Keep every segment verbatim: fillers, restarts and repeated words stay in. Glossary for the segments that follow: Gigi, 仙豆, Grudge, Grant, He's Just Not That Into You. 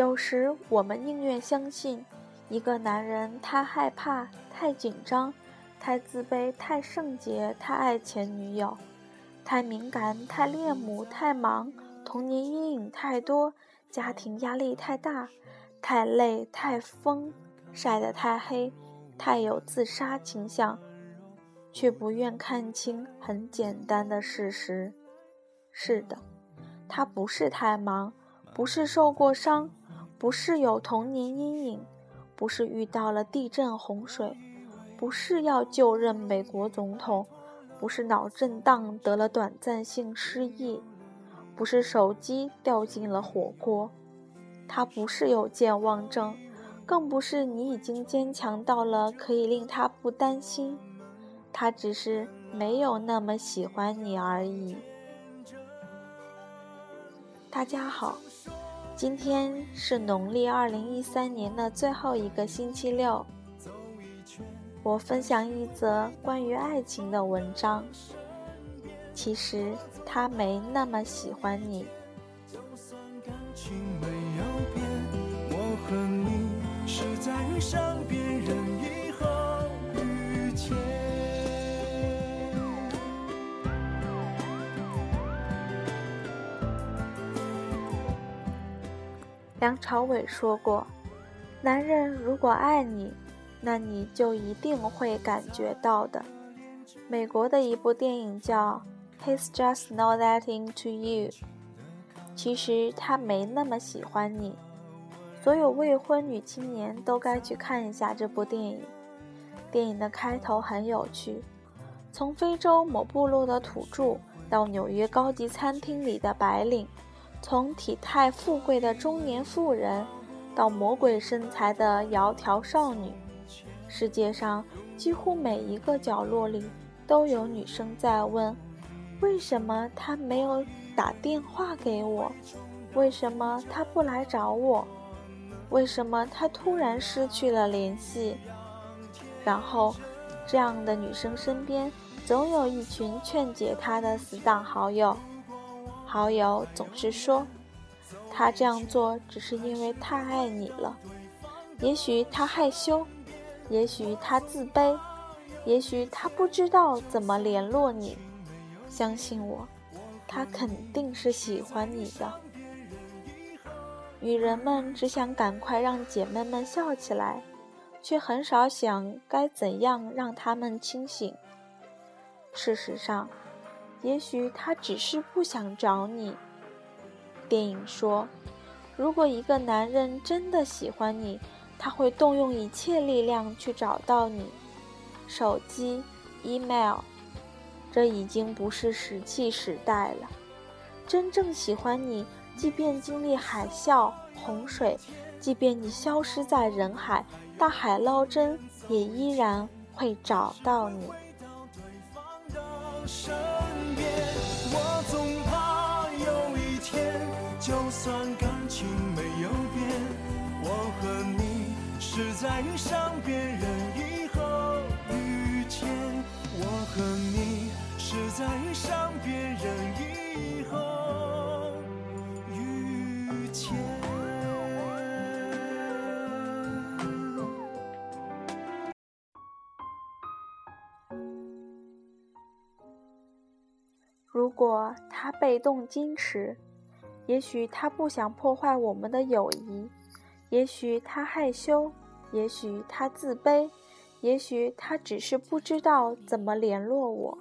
有时我们宁愿相信一个男人太害怕、太紧张、太自卑、太圣洁、太爱前女友、太敏感、太恋母、太忙、童年阴影太多、家庭压力太大、太累、太疯、晒得太黑、太有自杀倾向，却不愿看清很简单的事实。是的，他不是太忙，不是受过伤，不是有童年阴影，不是遇到了地震洪水，不是要就任美国总统，不是脑震荡得了短暂性失忆，不是手机掉进了火锅，他不是有健忘症，更不是你已经坚强到了可以令他不担心，他只是没有那么喜欢你而已。大家好，今天是农历二零一三年的最后一个星期六，我分享一则关于爱情的文章。其实他没那么喜欢你。梁朝伟说过，男人如果爱你，那你就一定会感觉到的。美国的一部电影叫 He's Just Not That Into You， 其实他没那么喜欢你。所有未婚女青年都该去看一下这部电影。电影的开头很有趣，从非洲某部落的土著到纽约高级餐厅里的白领，从体态富贵的中年妇人到魔鬼身材的窈窕少女，世界上几乎每一个角落里都有女生在问，为什么他没有打电话给我？为什么他不来找我？为什么他突然失去了联系？然后，这样的女生身边总有一群劝解她的死党好友，好友总是说，他这样做只是因为太爱你了。也许他害羞，也许他自卑，也许他不知道怎么联络你。相信我，他肯定是喜欢你的。女人们只想赶快让姐妹们笑起来，却很少想该怎样让她们清醒。事实上，也许他只是不想找你。电影说，如果一个男人真的喜欢你，他会动用一切力量去找到你。手机、email， 这已经不是石器时代了。真正喜欢你，即便经历海啸、洪水，即便你消失在人海，大海捞针，也依然会找到你。我总怕有一天，就算感情没有变，我和你是在遇上别人以后遇见，我和你是在遇上别人以后遇见。如果他被动矜持，也许他不想破坏我们的友谊，也许他害羞，也许他自卑，也许他只是不知道怎么联络我。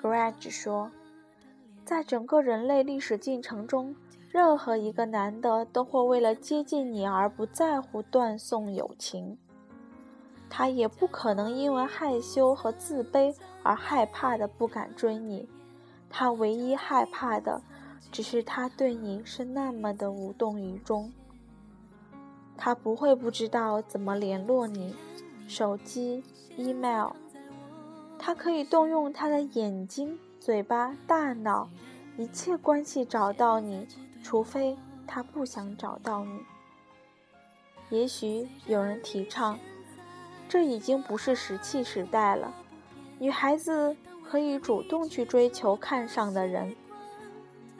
Grudge 说，在整个人类历史进程中，任何一个男的都会为了接近你而不在乎断送友情，他也不可能因为害羞和自卑而害怕的不敢追你。他唯一害怕的，只是他对你是那么的无动于衷。他不会不知道怎么联络你，手机、email。他可以动用他的眼睛、嘴巴、大脑，一切关系找到你，除非他不想找到你。也许有人提倡，这已经不是石器时代了，女孩子可以主动去追求看上的人，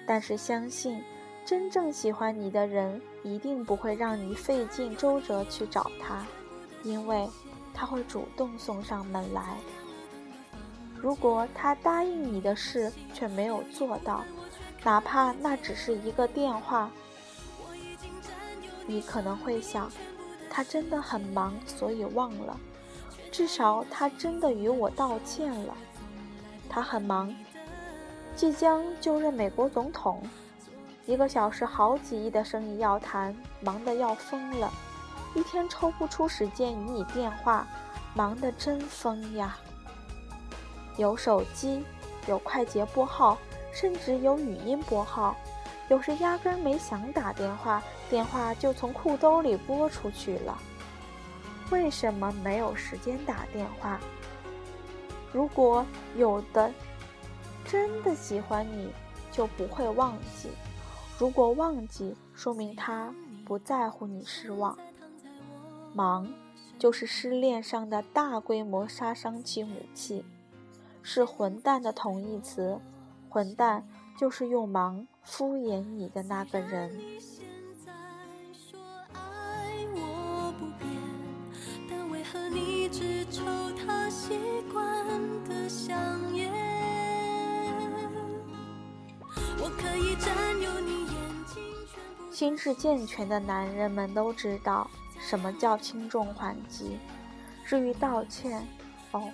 但是相信真正喜欢你的人一定不会让你费尽周折去找他，因为他会主动送上门来。如果他答应你的事却没有做到，哪怕那只是一个电话，你可能会想，他真的很忙，所以忘了，至少他真的与我道歉了。他很忙，即将就任美国总统，一个小时好几亿的生意要谈，忙得要疯了，一天抽不出时间与你电话，忙得真疯呀。有手机，有快捷拨号，甚至有语音拨号，有时压根没想打电话，电话就从裤兜里拨出去了。为什么没有时间打电话？如果有的真的喜欢你，就不会忘记，如果忘记，说明他不在乎你失望。忙就是失恋上的大规模杀伤性武器，是混蛋的同义词。混蛋就是用忙敷衍你的那个人。心智健全的男人们都知道什么叫轻重缓急。至于道歉，哦，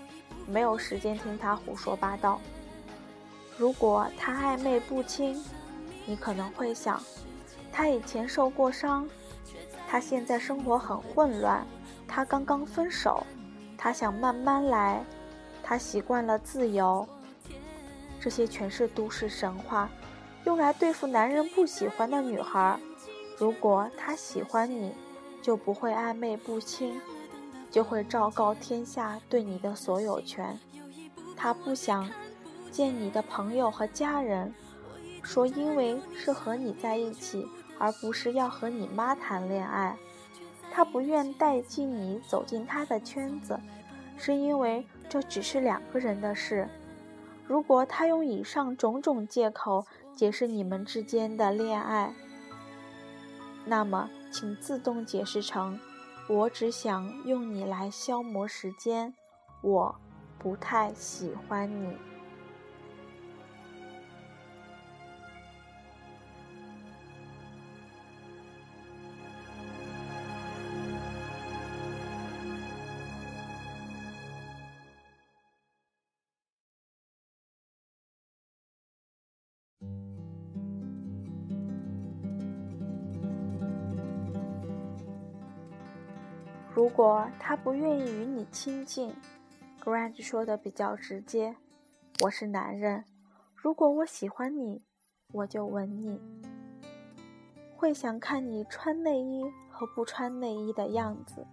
没有时间听他胡说八道。如果他暧昧不清，你可能会想，他以前受过伤，他现在生活很混乱，他刚刚分手，他想慢慢来，他习惯了自由。这些全是都市神话，用来对付男人不喜欢的女孩。如果他喜欢你，就不会暧昧不清，就会昭告天下对你的所有权。他不想见你的朋友和家人，说因为是和你在一起，而不是要和你妈谈恋爱。他不愿代替你走进他的圈子，是因为这只是两个人的事。如果他用以上种种借口解释你们之间的恋爱，那么请自动解释成，我只想用你来消磨时间，我不太喜欢你。如果他不愿意与你亲近， Grant 说的比较直接，我是男人，如果我喜欢你，我就吻你，会想看你穿内衣和不穿内衣的样子。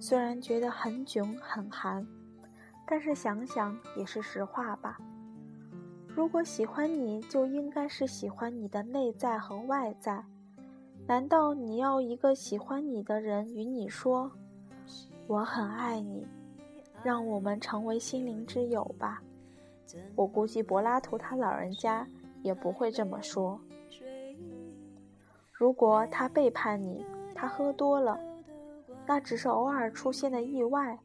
虽然觉得很囧很寒，但是想想也是实话吧。如果喜欢你，就应该是喜欢你的内在和外在。难道你要一个喜欢你的人与你说，我很爱你，让我们成为心灵之友吧？我估计柏拉图他老人家也不会这么说。如果他背叛你，他喝多了，那只是偶尔出现的意外，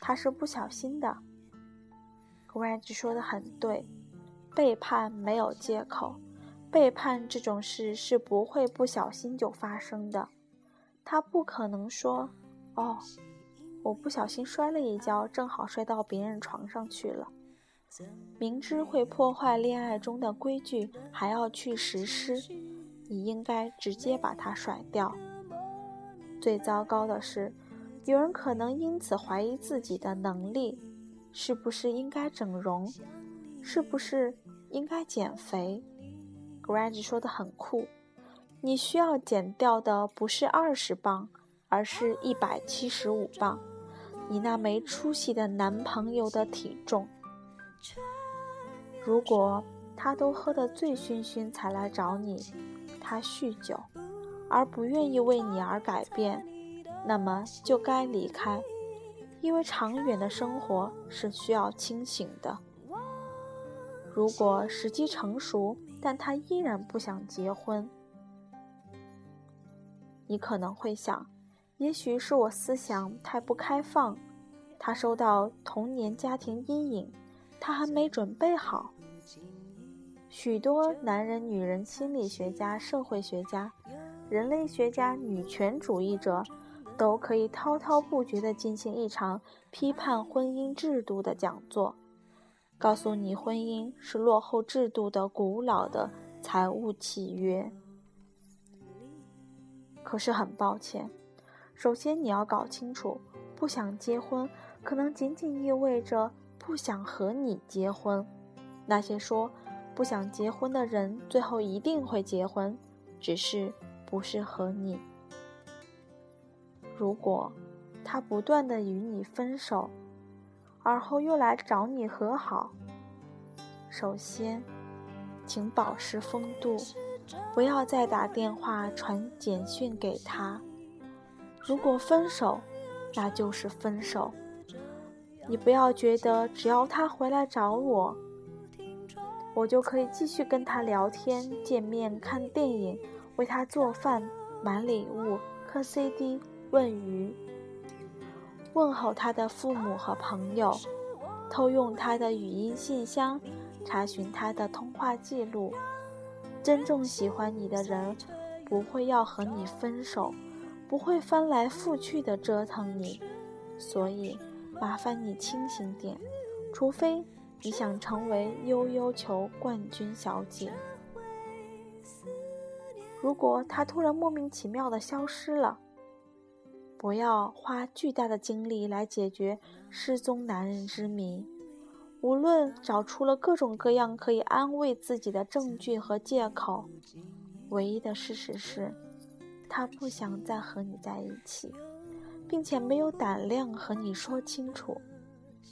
他是不小心的。 Grant 说得很对，背叛没有借口，背叛这种事是不会不小心就发生的。他不可能说，哦，我不小心摔了一跤，正好摔到别人床上去了。明知会破坏恋爱中的规矩，还要去实施，你应该直接把它甩掉。最糟糕的是，有人可能因此怀疑自己的能力，是不是应该整容，是不是应该减肥。Grant 说得很酷，你需要减掉的不是二十磅，而是一百七十五磅，你那没出息的男朋友的体重。如果他都喝得醉醺醺才来找你，他酗酒而不愿意为你而改变，那么就该离开，因为长远的生活是需要清醒的。如果时机成熟，但他依然不想结婚。你可能会想，也许是我思想太不开放，他受到童年家庭阴影，他还没准备好。许多男人、女人、心理学家、社会学家、人类学家、女权主义者都可以滔滔不绝地进行一场批判婚姻制度的讲座，告诉你婚姻是落后制度的古老的财务契约。可是很抱歉，首先你要搞清楚，不想结婚可能仅仅意味着不想和你结婚。那些说不想结婚的人最后一定会结婚，只是不是和你。如果他不断地与你分手，而后又来找你和好，首先请保持风度，不要再打电话传简讯给他。如果分手，那就是分手。你不要觉得只要他回来找我，我就可以继续跟他聊天、见面、看电影，为他做饭、买礼物、磕 C D、问鱼，问候他的父母和朋友，偷用他的语音信箱，查询他的通话记录。真正喜欢你的人不会要和你分手，不会翻来覆去的折腾你，所以麻烦你清醒点，除非你想成为悠悠球冠军小姐。如果他突然莫名其妙的消失了，不要花巨大的精力来解决失踪男人之谜。无论找出了各种各样可以安慰自己的证据和借口，唯一的事实是他不想再和你在一起，并且没有胆量和你说清楚。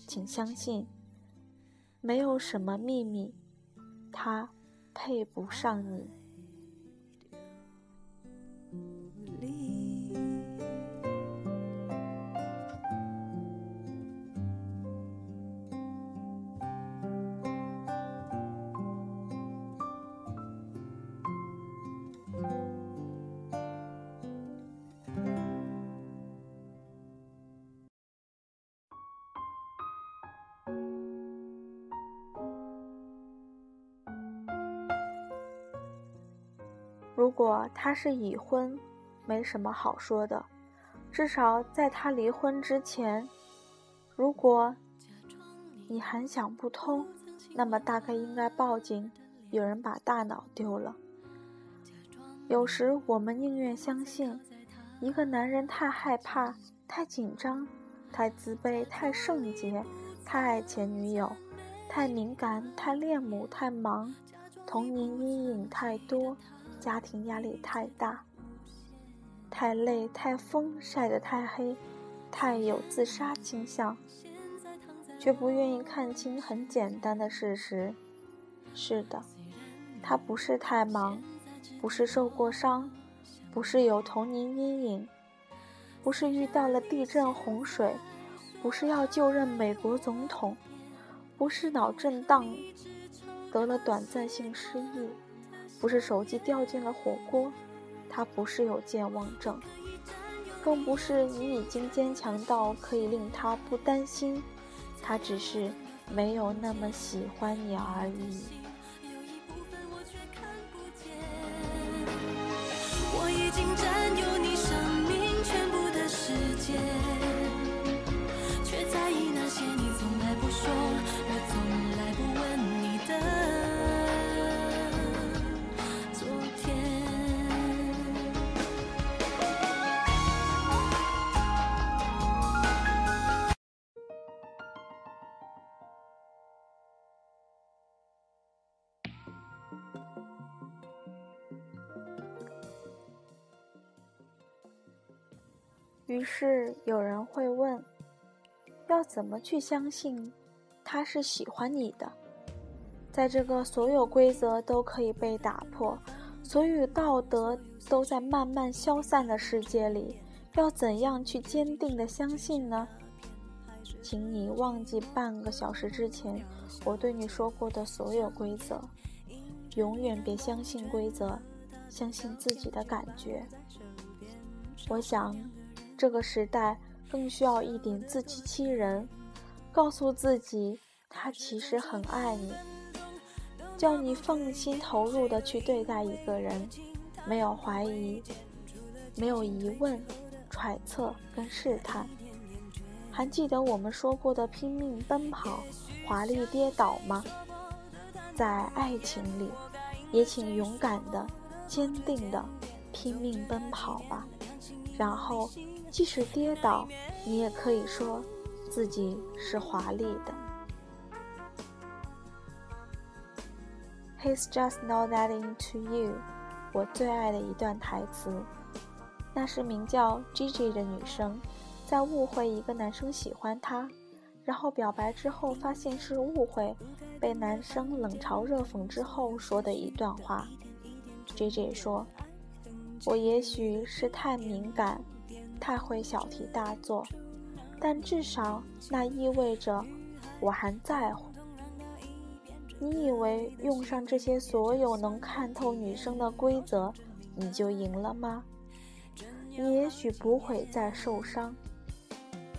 请相信，没有什么秘密，他配不上你。如果他是已婚，没什么好说的，至少在他离婚之前。如果你还想不通，那么大概应该报警，有人把大脑丢了。有时我们宁愿相信一个男人太害怕、太紧张、太自卑、太圣洁、太爱前女友、太敏感、太恋母、太忙、童年阴影太多、家庭压力太大、太累、太疯、晒得太黑、太有自杀倾向，却不愿意看清很简单的事实。是的，他不是太忙，不是受过伤，不是有童年阴影，不是遇到了地震洪水，不是要就任美国总统，不是脑震荡得了短暂性失忆，不是手机掉进了火锅，他不是有健忘症，更不是你已经坚强到可以令他不担心，他只是没有那么喜欢你而已。我已经占有你生命全部的时间，却在意那些你从来不说，我从来不问你的。于是有人会问，要怎么去相信他是喜欢你的？在这个所有规则都可以被打破，所有道德都在慢慢消散的世界里，要怎样去坚定地相信呢？请你忘记半个小时之前我对你说过的所有规则，永远别相信规则，相信自己的感觉。我想，这个时代更需要一点自欺欺人，告诉自己他其实很爱你，叫你放心投入的去对待一个人，没有怀疑，没有疑问、揣测跟试探。还记得我们说过的拼命奔跑、华丽跌倒吗？在爱情里，也请勇敢的、坚定的拼命奔跑吧。然后，即使跌倒，你也可以说自己是华丽的。He's just not that into you， 我最爱的一段台词。那是名叫 Gigi 的女生在误会一个男生喜欢她，然后表白之后发现是误会，被男生冷嘲热讽之后说的一段话。 Gigi 说，我也许是太敏感，太会小题大做，但至少那意味着我还在乎。你以为用上这些所有能看透女生的规则你就赢了吗？你也许不会再受伤，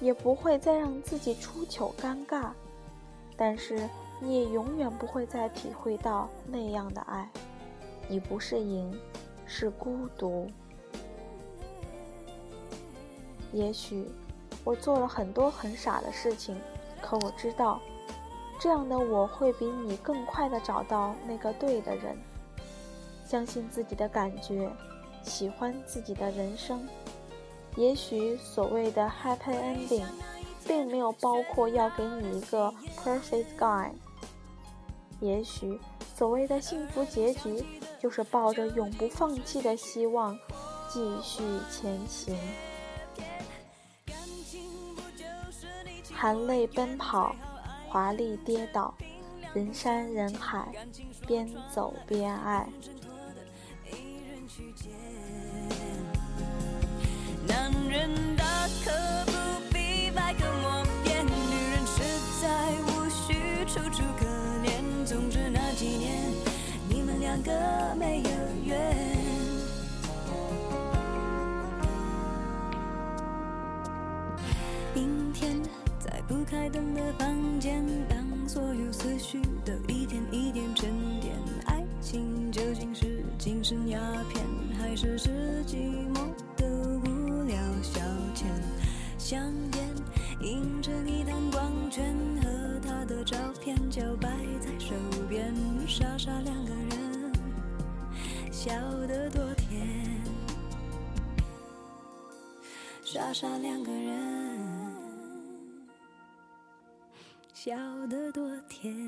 也不会再让自己出糗尴尬，但是你也永远不会再体会到那样的爱。你不是赢，是孤独。也许我做了很多很傻的事情，可我知道，这样的我会比你更快地找到那个对的人。相信自己的感觉，喜欢自己的人生。也许所谓的 happy ending 并没有包括要给你一个 perfect guy， 也许所谓的幸福结局就是抱着永不放弃的希望继续前行，含泪奔跑，华丽跌倒，人山人海，边走边爱。男人大可不必百口莫辩，女人实在无需楚楚可怜。总之那几年，你们两个没有缘。阴天，在不开灯的房间，当所有思绪都一点一点沉淀，爱情究竟是精神鸦片，还是是寂寞的消遣？香烟映着一滩光圈和他的照片交摆在手边，傻傻两个人笑得多甜，傻傻两个人笑得多甜。